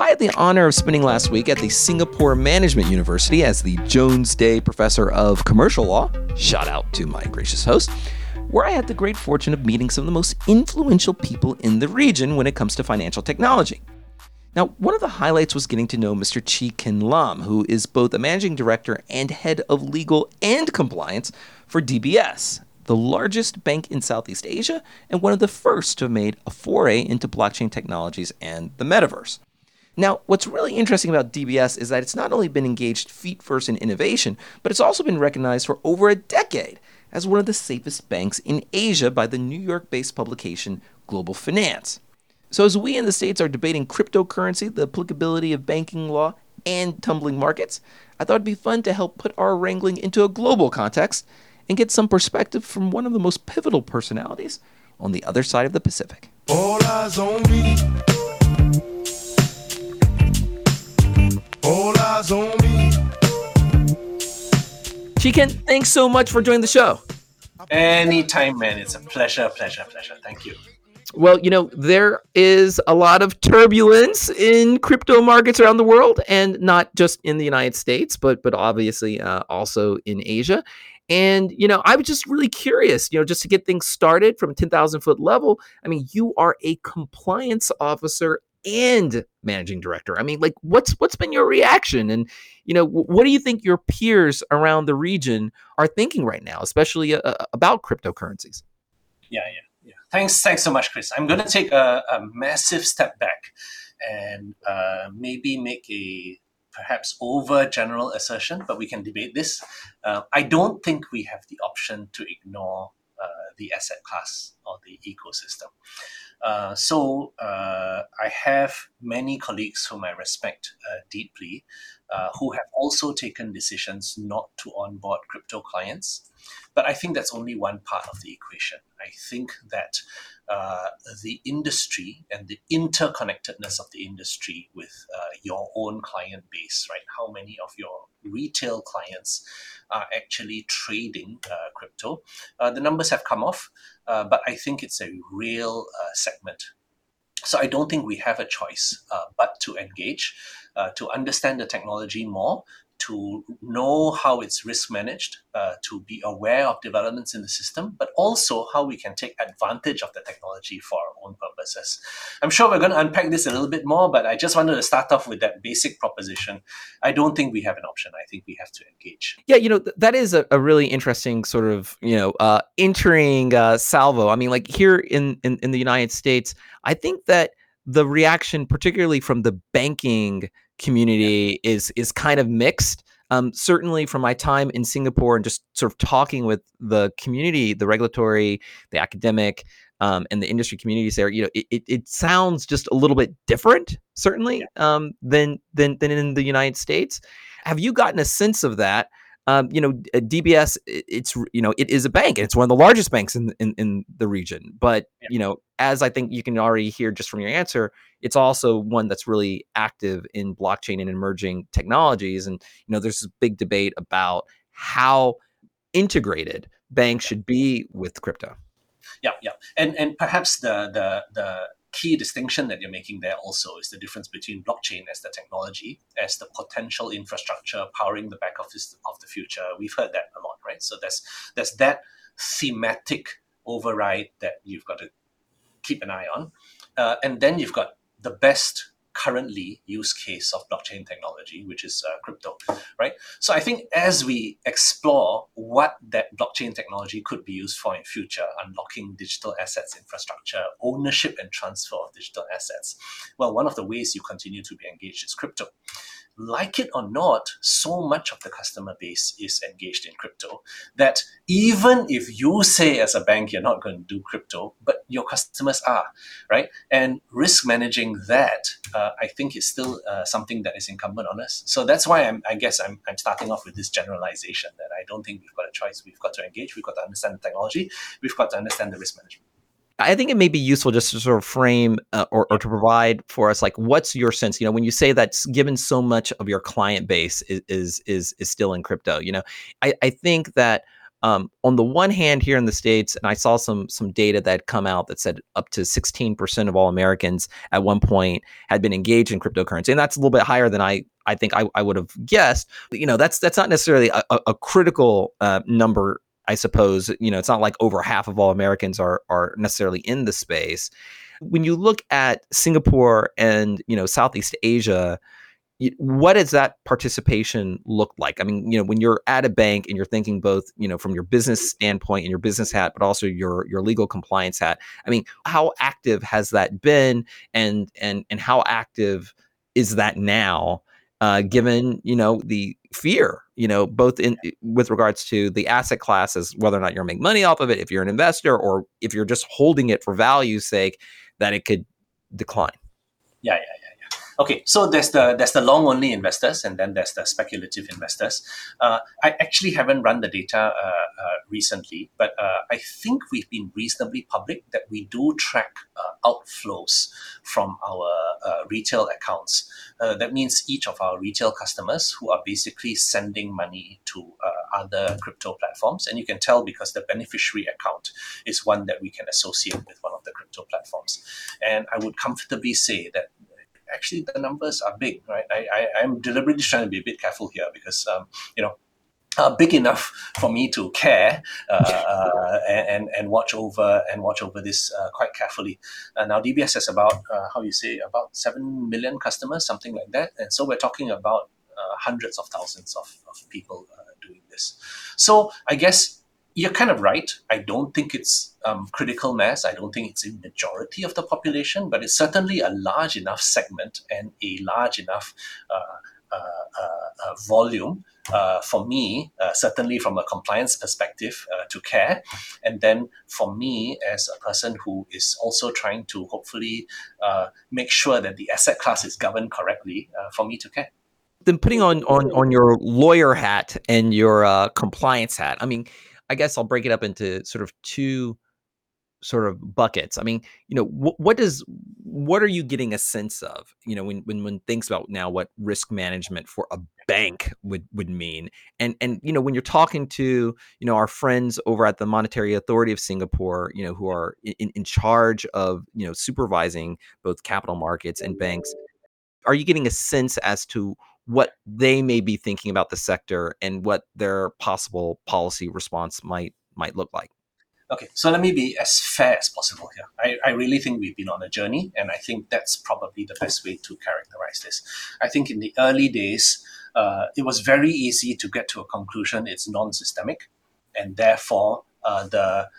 I had the honor of spending last week at the Singapore Management University as the Jones Day Professor of Commercial Law, shout out to my gracious host, where I had the great fortune of meeting some of the most influential people in the region when it comes to financial technology. Now, one of the highlights was getting to know Mr. Chi Kin Lam, who is both a managing director and head of legal and compliance for DBS, the largest bank in Southeast Asia and one of the first to have made a foray into blockchain technologies and the metaverse. Now, what's really interesting about DBS is that it's not only been engaged feet first in innovation, but it's also been recognized for over a decade as one of the safest banks in Asia by the New York-based publication Global Finance. So as we in the States are debating cryptocurrency, the applicability of banking law, and tumbling markets, I thought it'd be fun to help put our wrangling into a global context and get some perspective from one of the most pivotal personalities on the other side of the Pacific. All eyes on me. All eyes on me. Chi Kin, thanks so much for joining the show. Anytime, man. It's a pleasure. Thank you. Well, you know, there is a lot of turbulence in crypto markets around the world, and not just in the United States, but obviously also in Asia. And, you know, I was just really curious, you know, just to get things started from a 10,000 foot level. I mean, you are a compliance officer and managing director. I mean, like, what's been your reaction? And, you know, what do you think your peers around the region are thinking right now, especially about cryptocurrencies? Yeah. Thanks so much, Chris. I'm going to take a massive step back and maybe make a perhaps overgeneral assertion, but we can debate this. I don't think we have the option to ignore the asset class or the ecosystem. So I have many colleagues whom I respect deeply who have also taken decisions not to onboard crypto clients. But I think that's only one part of the equation. I think that the industry and the interconnectedness of the industry with your own client base, right? How many of your retail clients are actually trading crypto? The numbers have come off, but I think it's a real segment. So I don't think we have a choice but to engage, to understand the technology more, to know how it's risk managed, to be aware of developments in the system, but also how we can take advantage of the technology for our own purposes. I'm sure we're going to unpack this a little bit more, but I just wanted to start off with that basic proposition. I don't think we have an option. I think we have to engage. Yeah, you know, that is a really interesting sort of, you know, entering salvo. I mean, like here in the United States, I think that the reaction, particularly from the banking community, is kind of mixed. Certainly from my time in Singapore and just sort of talking with the community, the regulatory, the academic, and the industry communities there, you know, it sounds just a little bit different, certainly, than in the United States. Have you gotten a sense of that? You know, DBS, it's, you know, it is a bank and it's one of the largest banks in the region. But, you know, as I think you can already hear just from your answer, it's also one that's really active in blockchain and emerging technologies. And, you know, there's this big debate about how integrated banks should be with crypto. Yeah. And perhaps the key distinction that you're making there also is the difference between blockchain as the technology, as the potential infrastructure powering the back office of the future. We've heard that a lot, right? So there's that thematic override that you've got to keep an eye on. And then you've got the best currently use case of blockchain technology, which is crypto, right? So I think as we explore what that blockchain technology could be used for in future, unlocking digital assets, infrastructure, ownership and transfer of digital assets, well, one of the ways you continue to be engaged is crypto. like it or not, so much of the customer base is engaged in crypto that even if you say as a bank you're not going to do crypto, but your customers are, right? And risk managing that, I think is still something that is incumbent on us. So that's why I'm starting off with this generalization that I don't think we've got a choice. We've got to engage. We've got to understand the technology. We've got to understand the risk management. I think it may be useful just to sort of frame or to provide for us, like, what's your sense? You know, when you say that given so much of your client base is still in crypto, you know, I think that on the one hand here in the States, and I saw some data that had come out that said up to 16% of all Americans at one point had been engaged in cryptocurrency. And that's a little bit higher than I think I would have guessed. You know, that's not necessarily a critical number, I suppose. You know, it's not like over half of all Americans are necessarily in the space. When you look at Singapore and, you know, Southeast Asia, what does that participation look like? I mean, you know, when you're at a bank and you're thinking both, you know, from your business standpoint and your business hat, but also your legal compliance hat, I mean, how active has that been, and how active is that now? Given, you know, the fear, you know, both in with regards to the asset classes, whether or not you're making money off of it, if you're an investor, or if you're just holding it for value's sake, that it could decline. Yeah. Okay, so there's the long only investors, and then there's the speculative investors. I actually haven't run the data recently, but I think we've been reasonably public that we do track outflows from our retail accounts. That means each of our retail customers who are basically sending money to other crypto platforms. And you can tell because the beneficiary account is one that we can associate with one of the crypto platforms. And I would comfortably say that actually the numbers are big, right? I'm deliberately trying to be a bit careful here because, you know, big enough for me to care and watch over this quite carefully. Now DBS has about about 7 million customers, something like that, and so we're talking about hundreds of thousands of people doing this. So I guess you're kind of right. I don't think it's critical mass. I don't think it's a majority of the population, but it's certainly a large enough segment and a large enough volume for me, certainly from a compliance perspective, to care. And then for me, as a person who is also trying to hopefully make sure that the asset class is governed correctly, for me to care. Then putting on your lawyer hat and your compliance hat, I mean, I guess I'll break it up into sort of two sort of buckets. I mean, you know, what are you getting a sense of, you know, when thinks about now what risk management for a bank would mean, and you know, when you're talking to, you know, our friends over at the Monetary Authority of Singapore, you know, who are in charge of, you know, supervising both capital markets and banks, are you getting a sense as to what they may be thinking about the sector and what their possible policy response might look like? Okay, so let me be as fair as possible here. I really think we've been on a journey, and I think that's probably the best way to characterize this. I think in the early days, it was very easy to get to a conclusion it's non-systemic, and therefore the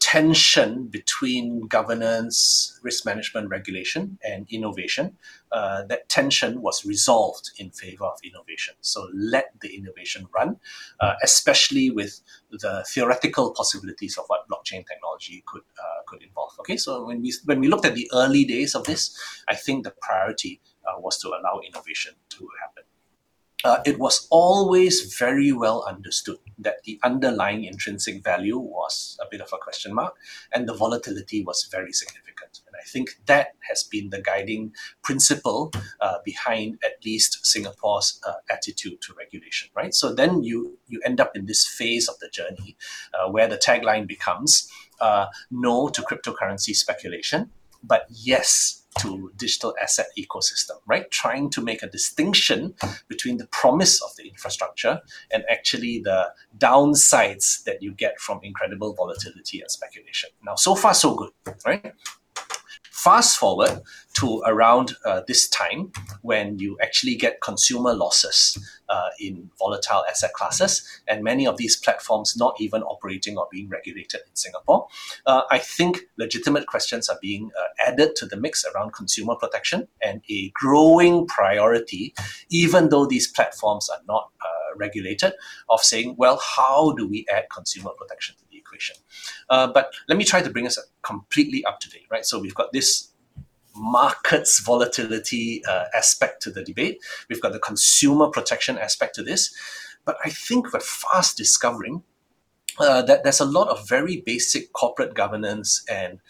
tension between governance, risk management, regulation, and innovation, that tension was resolved in favor of innovation. So let the innovation run, especially with the theoretical possibilities of what blockchain technology could involve. Okay, so when we looked at the early days of this, I think the priority was to allow innovation to happen. It was always very well understood that the underlying intrinsic value was a bit of a question mark, and the volatility was very significant. And I think that has been the guiding principle behind at least Singapore's attitude to regulation, right? So then you end up in this phase of the journey where the tagline becomes no to cryptocurrency speculation, but yes to digital asset ecosystem, right? Trying to make a distinction between the promise of the infrastructure and actually the downsides that you get from incredible volatility and speculation. Now, so far, so good, right? Fast forward to around this time when you actually get consumer losses in volatile asset classes and many of these platforms not even operating or being regulated in Singapore. I think legitimate questions are being added to the mix around consumer protection and a growing priority, even though these platforms are not regulated, of saying, well, how do we add consumer protection to the equation? But let me try to bring us completely up to date, right? So we've got this markets volatility aspect to the debate. We've got the consumer protection aspect to this. But I think we're fast discovering that there's a lot of very basic corporate governance and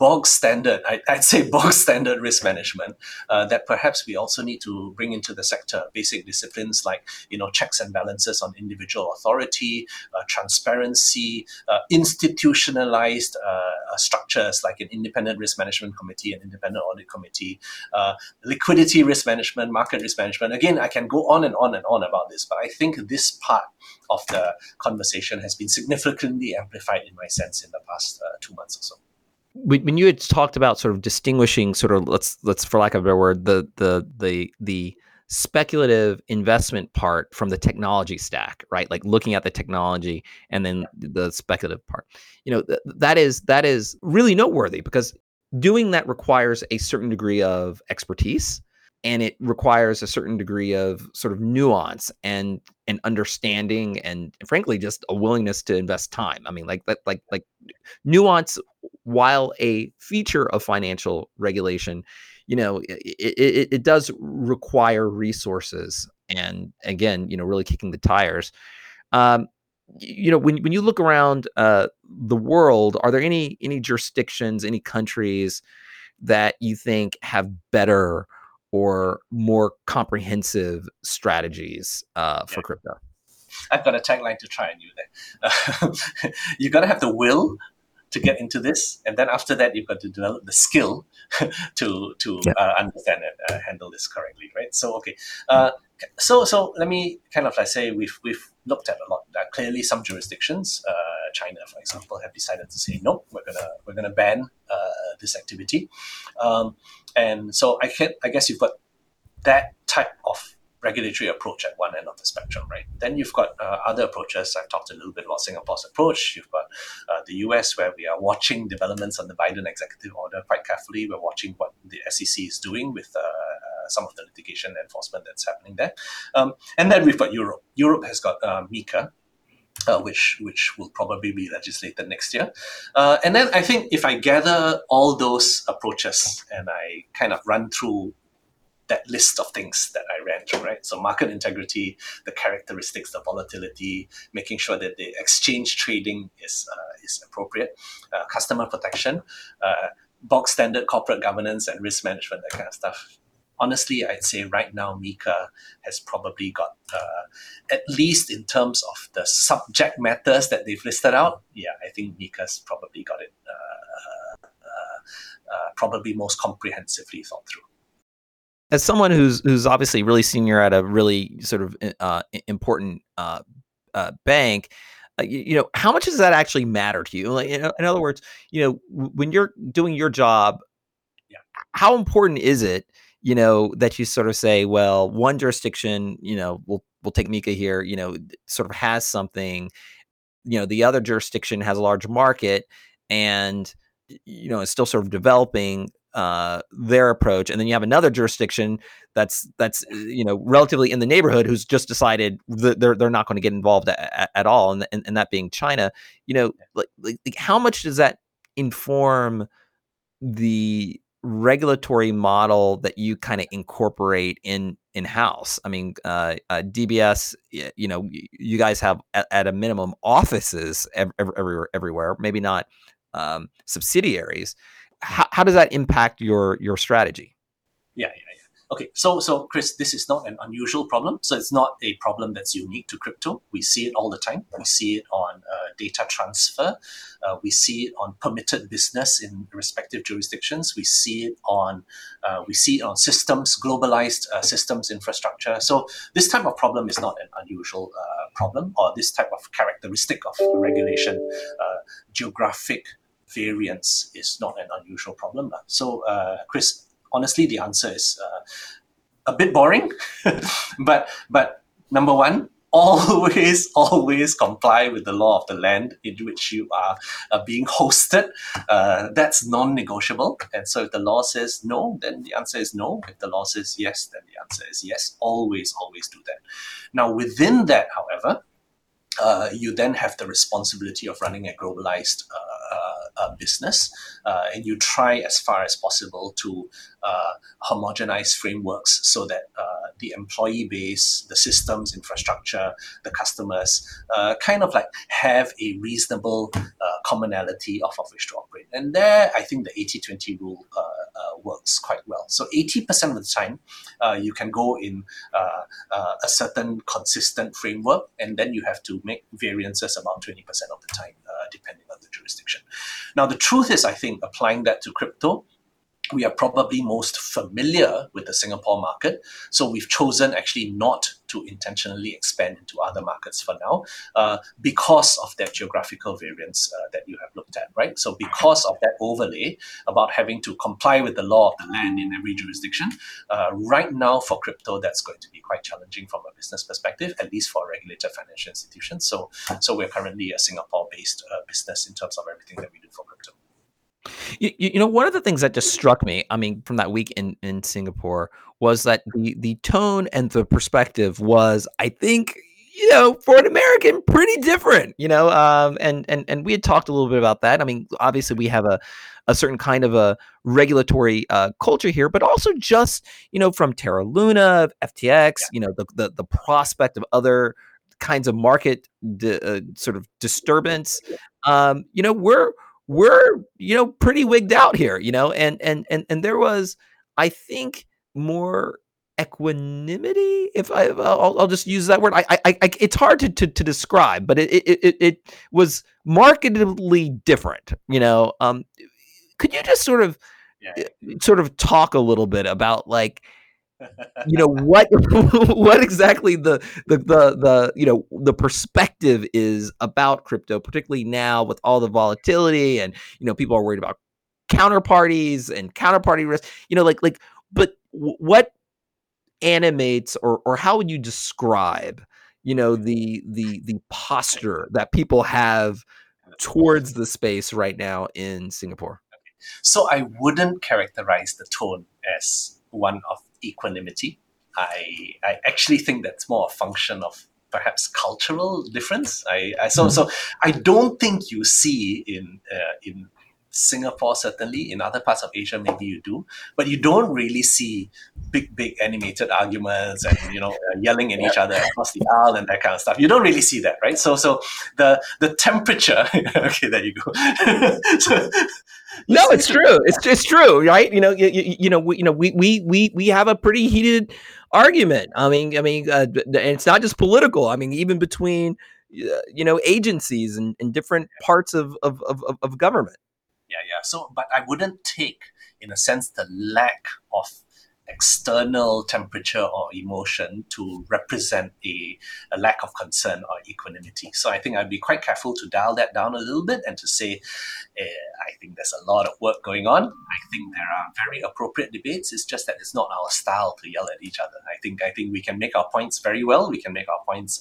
bog standard, I'd say bog standard risk management that perhaps we also need to bring into the sector. Basic disciplines like, checks and balances on individual authority, transparency, institutionalized structures like an independent risk management committee, an independent audit committee, liquidity risk management, market risk management. Again, I can go on and on and on about this, but I think this part of the conversation has been significantly amplified in my sense in the past 2 months or so. When you had talked about sort of distinguishing sort of let's for lack of a better word the speculative investment part from the technology stack, right? Like looking at the technology and then the speculative part, that is really noteworthy because doing that requires a certain degree of expertise and it requires a certain degree of sort of nuance and understanding and frankly just a willingness to invest time. I mean, like nuance. While a feature of financial regulation, it does require resources and again, really kicking the tires. When you look around the world, are there any jurisdictions, any countries that you think have better or more comprehensive strategies for crypto? I've got a tagline to try and use there. You got to have the will to get into this, and then after that, you've got to develop the skill understand and handle this correctly, right? So, okay, so let me kind of say we've looked at a lot. Clearly, some jurisdictions, China, for example, have decided to say no. We're gonna ban this activity, and so I guess you've got that type of regulatory approach at one end of the spectrum, right? Then you've got other approaches. I've talked a little bit about Singapore's approach. You've got the US, where we are watching developments on the Biden executive order quite carefully. We're watching what the SEC is doing with some of the litigation enforcement that's happening there. And then we've got Europe. Europe has got MiCA, which will probably be legislated next year. And then I think if I gather all those approaches and I kind of run through that list of things that I ran through, right? So market integrity, the characteristics, the volatility, making sure that the exchange trading is appropriate, customer protection, bog standard corporate governance and risk management, that kind of stuff. Honestly, I'd say right now MiCA has probably got, at least in terms of the subject matters that they've listed out, I think MiCA's probably got it probably most comprehensively thought through. As someone who's obviously really senior at a really sort of important bank, how much does that actually matter to you? Like, in other words, when you're doing your job, how important is it, that you sort of say, well, one jurisdiction, we'll take MiCA here, sort of has something, the other jurisdiction has a large market and, is still sort of developing their approach, and then you have another jurisdiction that's relatively in the neighborhood who's just decided that they're not going to get involved at all, and that being China. Like how much does that inform the regulatory model that you kind of incorporate in-house? I mean, DBS, you guys have at a minimum offices everywhere, maybe not subsidiaries. How does that impact your strategy? Yeah. Okay, so Chris, this is not an unusual problem. So it's not a problem that's unique to crypto. We see it all the time. We see it on data transfer. We see it on permitted business in respective jurisdictions. We see it on systems, globalized systems infrastructure. So this type of problem is not an unusual problem, or this type of characteristic of regulation, geographic variance is not an unusual problem. So, Chris, honestly, the answer is a bit boring, but number one, always comply with the law of the land in which you are being hosted. That's non-negotiable. And so if the law says no, then the answer is no. If the law says yes, then the answer is yes. Always do that. Now, within that, however, you then have the responsibility of running a globalized business, and you try as far as possible to homogenize frameworks so that the employee base, the systems, infrastructure, the customers kind of like have a reasonable commonality of which to operate. And there, I think the 80-20 rule works quite well. So 80% of the time, you can go in a certain consistent framework, and then you have to make variances about 20% of the time, depending on the jurisdiction. Now, the truth is, I think, applying that to crypto, we are probably most familiar with the Singapore market. So we've chosen actually not to intentionally expand into other markets for now because of that geographical variance that you have looked at, right? So because of that overlay about having to comply with the law of the land in every jurisdiction, right now for crypto, that's going to be quite challenging from a business perspective, at least for regulated financial institutions. So we're currently a Singapore-based business in terms of everything that we do for crypto. You know, one of the things that just struck me, I mean, from that week in Singapore was that the tone and the perspective was, I think, you know, for an American, pretty different, you know, and we had talked a little bit about that. I mean, obviously we have a certain kind of a regulatory culture here, but also just, you know, from Terra Luna, FTX, yeah. You know, the prospect of other kinds of market sort of disturbance, you know, we're, you know, pretty wigged out here, you know, and there was, I think, more equanimity. If I'll just use that word. I it's hard to describe, but it was markedly different, you know. Could you just sort of talk a little bit about, like, you know, what exactly the you know, the perspective is about crypto, particularly now with all the volatility and, you know, people are worried about counterparties and counterparty risk, you know, like, but what animates or how would you describe, you know, the posture that people have towards the space right now in Singapore? Okay. So I wouldn't characterize the tone as one of equanimity. I actually think that's more a function of perhaps cultural difference. So I don't think you see in Singapore, certainly in other parts of Asia, maybe you do, but you don't really see big animated arguments and, you know, yelling at each other across the aisle and that kind of stuff. You don't really see that, right? So the temperature. Okay, there you go. No, it's true. It's true, right? You know, we have a pretty heated argument. I mean, and it's not just political. I mean, even between, you know, agencies and different parts of government. Yeah. So, but I wouldn't take, in a sense, the lack of external temperature or emotion to represent a lack of concern or equanimity. So I think I'd be quite careful to dial that down a little bit and to say, I think there's a lot of work going on. I think there are very appropriate debates. It's just that it's not our style to yell at each other. I think we can make our points very well. We can make our points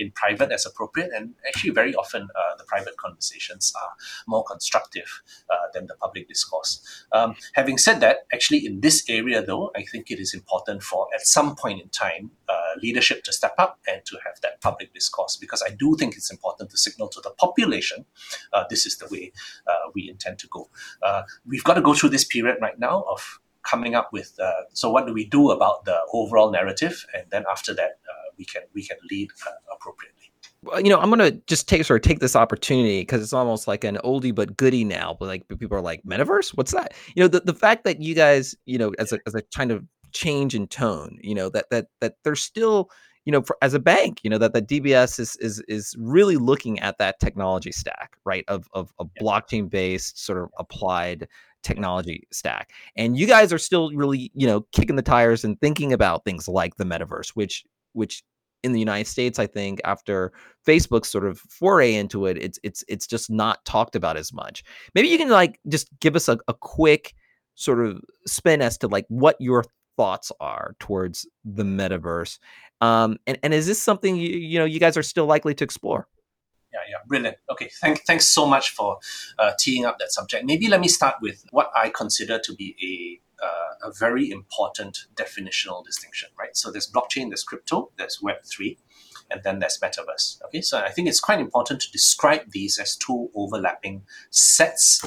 in private as appropriate. And actually very often the private conversations are more constructive than the public discourse. Having said that, actually in this area though, I think it is important for, at some point in time, leadership to step up and to have that public discourse, because I do think it's important to signal to the population this is the way we intend to go. We've got to go through this period right now of coming up with, so what do we do about the overall narrative? And then after that, we can lead appropriately. You know, I'm going to just take this opportunity because it's almost like an oldie but goodie now. But like people are like, metaverse? What's that? You know, the fact that you guys, you know, as a kind of change in tone, you know, that there's still, you know, for, as a bank, you know, that DBS is really looking at that technology stack, right, of blockchain based sort of applied technology stack. And you guys are still really, you know, kicking the tires and thinking about things like the metaverse, which in the United States, I think after Facebook's sort of foray into it, it's just not talked about as much. Maybe you can like just give us a quick sort of spin as to like what your thoughts are towards the metaverse, and is this something you guys are still likely to explore? Yeah, brilliant. Okay, thanks so much for teeing up that subject. Maybe let me start with what I consider to be a very important definitional distinction, right? So there's blockchain, there's crypto, there's Web3, and then there's metaverse. Okay, so I think it's quite important to describe these as two overlapping sets,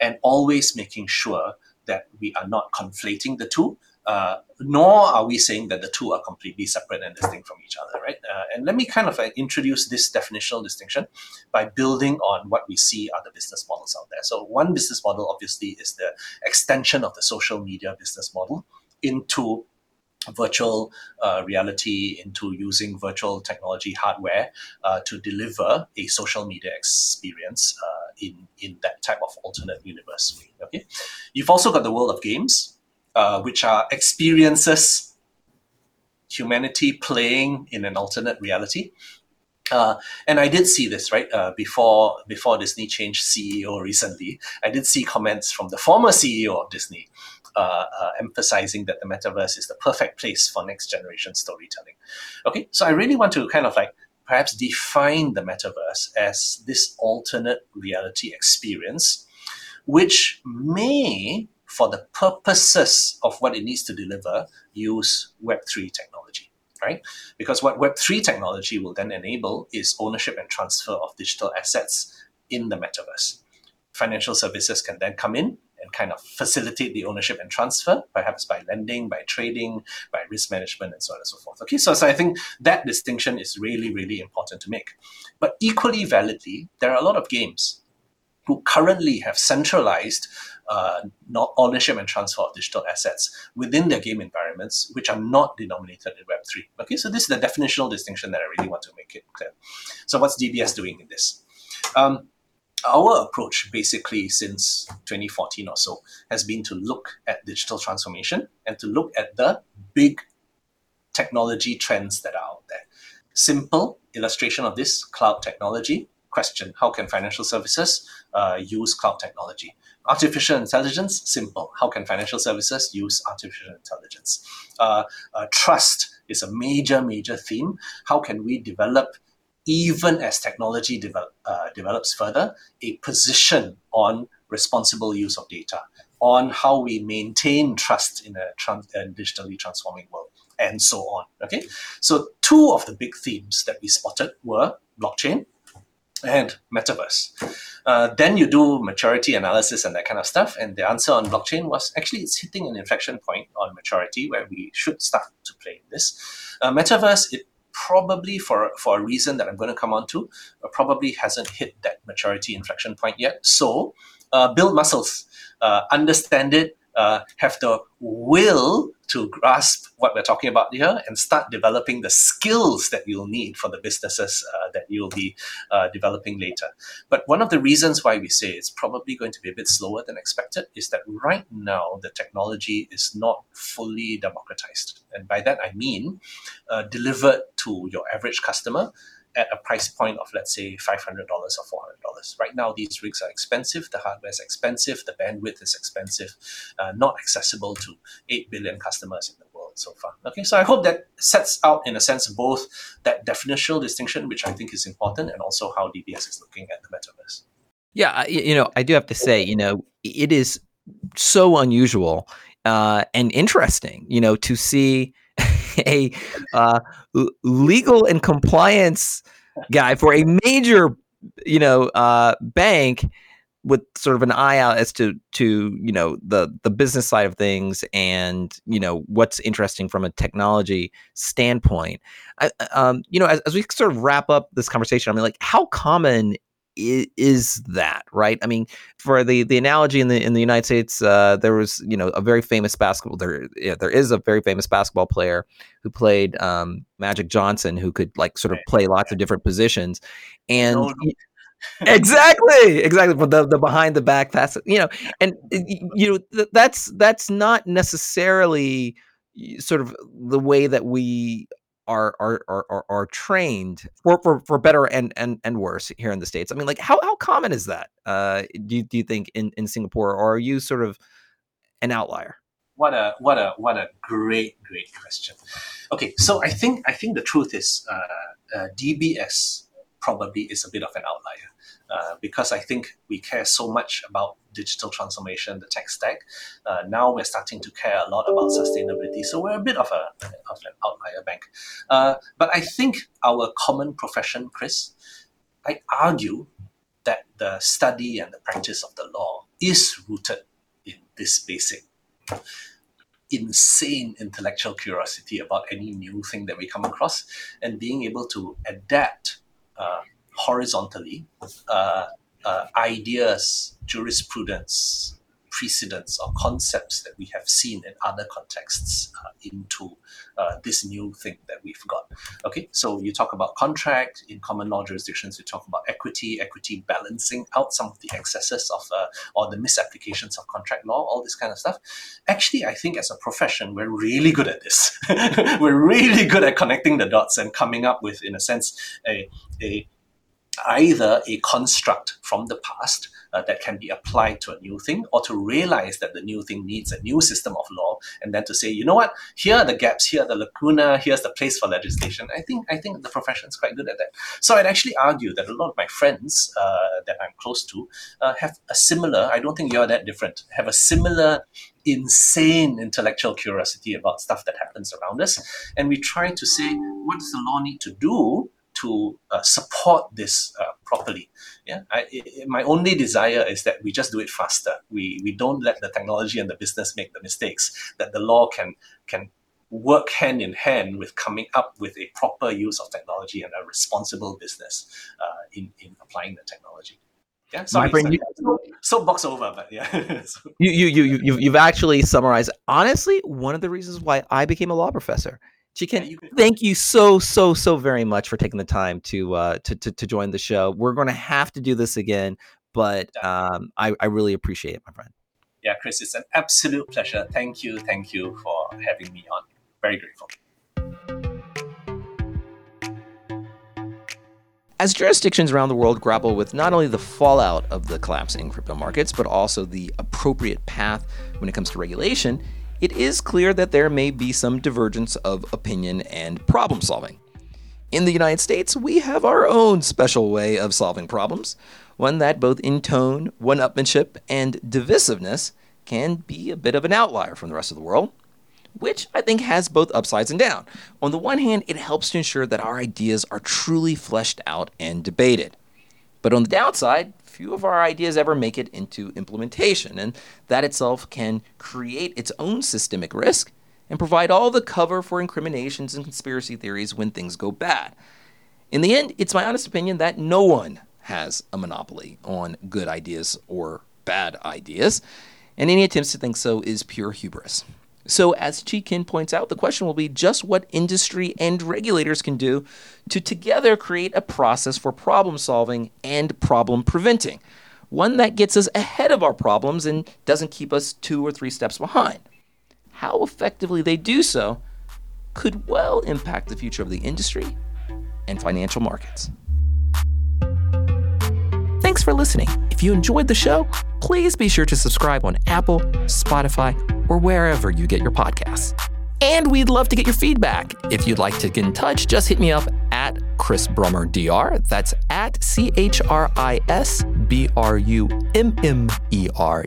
and always making sure that we are not conflating the two. Nor are we saying that the two are completely separate and distinct from each other, right? And let me kind of introduce this definitional distinction by building on what we see other business models out there. So one business model, obviously, is the extension of the social media business model into virtual reality, into using virtual technology hardware to deliver a social media experience in that type of alternate universe. Okay, you've also got the world of games, which are experiences, humanity playing in an alternate reality. And I did see this, right? Before Disney changed CEO recently, I did see comments from the former CEO of Disney emphasizing that the metaverse is the perfect place for next generation storytelling. Okay, so I really want to kind of like perhaps define the metaverse as this alternate reality experience, which may, for the purposes of what it needs to deliver, use Web3 technology, right? Because what Web3 technology will then enable is ownership and transfer of digital assets in the metaverse. Financial services can then come in and kind of facilitate the ownership and transfer, perhaps by lending, by trading, by risk management, and so on and so forth. Okay, so I think that distinction is really, really important to make. But equally validly, there are a lot of games who currently have centralized ownership and transfer of digital assets within their game environments, which are not denominated in Web3. Okay, so this is the definitional distinction that I really want to make it clear. So what's DBS doing in this? Our approach, basically, since 2014 or so, has been to look at digital transformation and to look at the big technology trends that are out there. Simple illustration of this, cloud technology. Question, how can financial services use cloud technology? Artificial intelligence, simple. How can financial services use artificial intelligence? Trust is a major, major theme. How can we develop, even as technology develops further, a position on responsible use of data, on how we maintain trust in a digitally transforming world, and so on. Okay, so two of the big themes that we spotted were blockchain and metaverse. Then you do maturity analysis and that kind of stuff. And the answer on blockchain was actually it's hitting an inflection point on maturity where we should start to play in this. Metaverse, it probably, for a reason that I'm going to come on to, probably hasn't hit that maturity inflection point yet. So build muscles, understand it, have the will to grasp what we're talking about here and start developing the skills that you'll need for the businesses that you'll be developing later. But one of the reasons why we say it's probably going to be a bit slower than expected is that right now the technology is not fully democratized. And by that, I mean delivered to your average customer at a price point of, let's say, $500 or $400. Right now, these rigs are expensive, the hardware is expensive, the bandwidth is expensive, not accessible to 8 billion customers in the world so far. Okay, so I hope that sets out, in a sense, both that definitional distinction, which I think is important, and also how DBS is looking at the metaverse. Yeah, I do have to say, it is so unusual and interesting, to see a legal and compliance guy for a major, bank with sort of an eye out as to the business side of things and what's interesting from a technology standpoint. As we sort of wrap up this conversation, I mean, like, how common is that, right? I mean, for the analogy in the United States, there was a very famous basketball player who played Magic Johnson, who could like sort of play lots of different positions, and exactly but the behind the back pass, and that's not necessarily sort of the way that we are trained for better and worse here in the States. I mean, like, how common is that? Do you think in Singapore, or are you sort of an outlier? What a great question. Okay, so I think the truth is DBS probably is a bit of an outlier. Because I think we care so much about digital transformation, the tech stack. Now we're starting to care a lot about sustainability. So we're a bit of an outlier bank. But I think our common profession, Chris, I argue that the study and the practice of the law is rooted in this basic insane intellectual curiosity about any new thing that we come across and being able to adapt horizontally, ideas, jurisprudence, precedents, or concepts that we have seen in other contexts into this new thing that we've got. Okay, so you talk about contract. In common law jurisdictions, you talk about equity balancing out some of the excesses of or the misapplications of contract law, all this kind of stuff. Actually, I think as a profession, we're really good at this. We're really good at connecting the dots and coming up with, in a sense, either a construct from the past that can be applied to a new thing, or to realize that the new thing needs a new system of law, and then to say, you know what, here are the gaps, here are the lacuna, here's the place for legislation. I think the profession's quite good at that. So I'd actually argue that a lot of my friends that I'm close to have a similar, I don't think you're that different, have a similar insane intellectual curiosity about stuff that happens around us. And we try to say, what does the law need to do to support this properly? Yeah, my only desire is that we just do it faster. We don't let the technology and the business make the mistakes, that the law can work hand in hand with coming up with a proper use of technology and a responsible business in applying the technology. Yeah, soapbox over, but yeah. You've actually summarized, honestly, one of the reasons why I became a law professor. Chi Kin, thank you so very much for taking the time to join the show. We're going to have to do this again, but I really appreciate it, my friend. Yeah, Chris, it's an absolute pleasure. Thank you for having me on. Very grateful. As jurisdictions around the world grapple with not only the fallout of the collapse in crypto markets, but also the appropriate path when it comes to regulation, it is clear that there may be some divergence of opinion and problem solving. In the United States, we have our own special way of solving problems, one that both in tone, one-upmanship, and divisiveness can be a bit of an outlier from the rest of the world, which I think has both upsides and downs. On the one hand, it helps to ensure that our ideas are truly fleshed out and debated. But on the downside, few of our ideas ever make it into implementation, and that itself can create its own systemic risk and provide all the cover for incriminations and conspiracy theories when things go bad. In the end, it's my honest opinion that no one has a monopoly on good ideas or bad ideas, and any attempts to think so is pure hubris. So as Chi Kin points out, the question will be just what industry and regulators can do to together create a process for problem solving and problem preventing, one that gets us ahead of our problems and doesn't keep us 2 or 3 steps behind. How effectively they do so could well impact the future of the industry and financial markets. Thanks for listening. If you enjoyed the show, please be sure to subscribe on Apple, Spotify, or wherever you get your podcasts. And we'd love to get your feedback. If you'd like to get in touch, just hit me up at Chris Brummer DR. That's at ChrisBrummer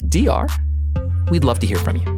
DR. We'd love to hear from you.